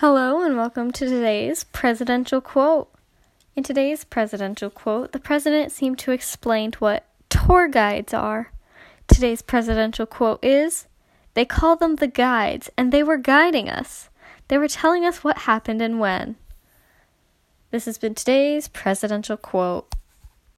Hello and welcome to today's presidential quote. In today's presidential quote, the president seemed to explain what tour guides are. Today's presidential quote is, "They call them the guides, and they were guiding us. They were telling us what happened and when." This has been today's presidential quote.